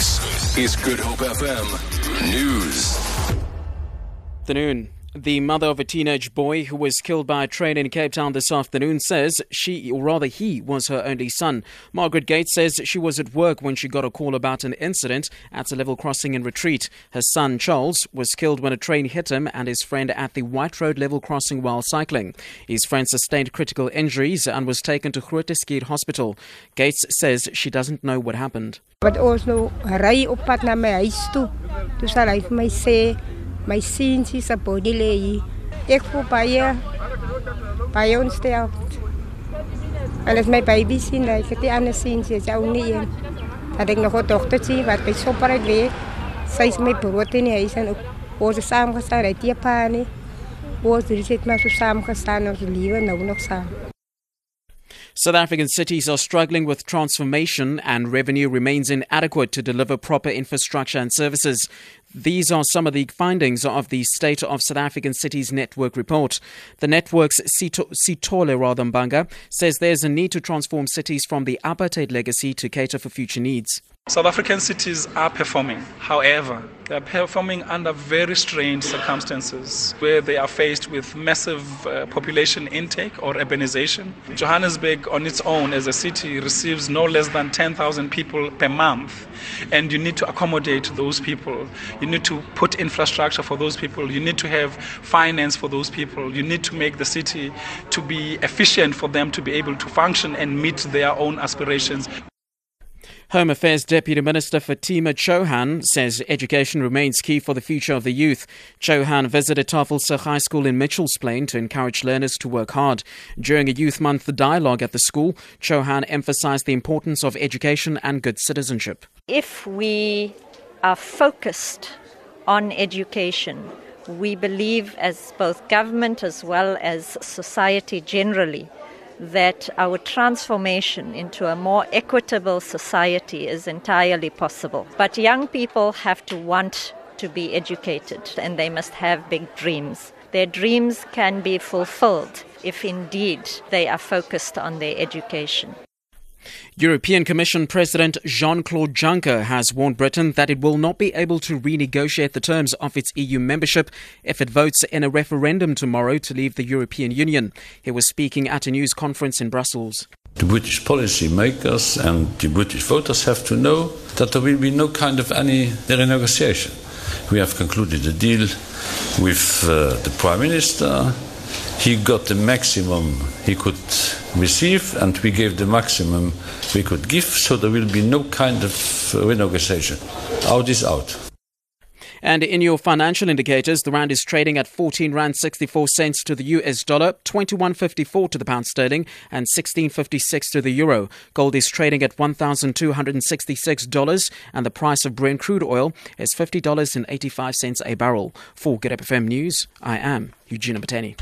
This is Good Hope FM News. Good afternoon. The mother of a teenage boy who was killed by a train in Cape Town this afternoon says he was her only son. Margaret Gates says she was at work when she got a call about an incident at a level crossing in Retreat. Her son, Charles, was killed when a train hit him and his friend at the White Road level crossing while cycling. His friend sustained critical injuries and was taken to Khurt Hospital. Gates says she doesn't know what happened. My sins is a body lay. Ek for by own stay out. And as my baby seen like the other sins is only in. I think no doctor see what I so far away. Says my protein was a Sam Hassan at Yapani. Was the receipt master Sam Hassan of the liver, no knock Sam. South African cities are struggling with transformation and revenue remains inadequate to deliver proper infrastructure and services. These are some of the findings of the State of South African Cities Network report. The network's Sitole Radambanga says there's a need to transform cities from the apartheid legacy to cater for future needs. South African cities are performing. However, they are performing under very strained circumstances where they are faced with massive population intake or urbanization. Johannesburg on its own as a city receives no less than 10,000 people per month, and you need to accommodate those people. You need to put infrastructure for those people. You need to have finance for those people. You need to make the city to be efficient for them to be able to function and meet their own aspirations. Home Affairs Deputy Minister Fatima Chohan says education remains key for the future of the youth. Chohan visited Tafelsa High School in Mitchell's Plain to encourage learners to work hard. During a Youth Month dialogue at the school, Chohan emphasized the importance of education and good citizenship. If we are focused on education, we believe as both government as well as society generally that our transformation into a more equitable society is entirely possible. But young people have to want to be educated and they must have big dreams. Their dreams can be fulfilled if indeed they are focused on their education. European Commission President Jean-Claude Juncker has warned Britain that it will not be able to renegotiate the terms of its EU membership if it votes in a referendum tomorrow to leave the European Union. He was speaking at a news conference in Brussels. The British policymakers and the British voters have to know that there will be no kind of any renegotiation. We have concluded a deal with the Prime Minister. He got the maximum he could receive and we gave the maximum we could give, so there will be no kind of renegotiation. Out is out. And in your financial indicators, the rand is trading at 14 rand 64 cents to the US dollar, 21.54 to the pound sterling and 16.56 to the euro. Gold is trading at $1,266 and the price of Brent crude oil is $50.85 a barrel. For Good Hope FM News, I am Eugenia Batani.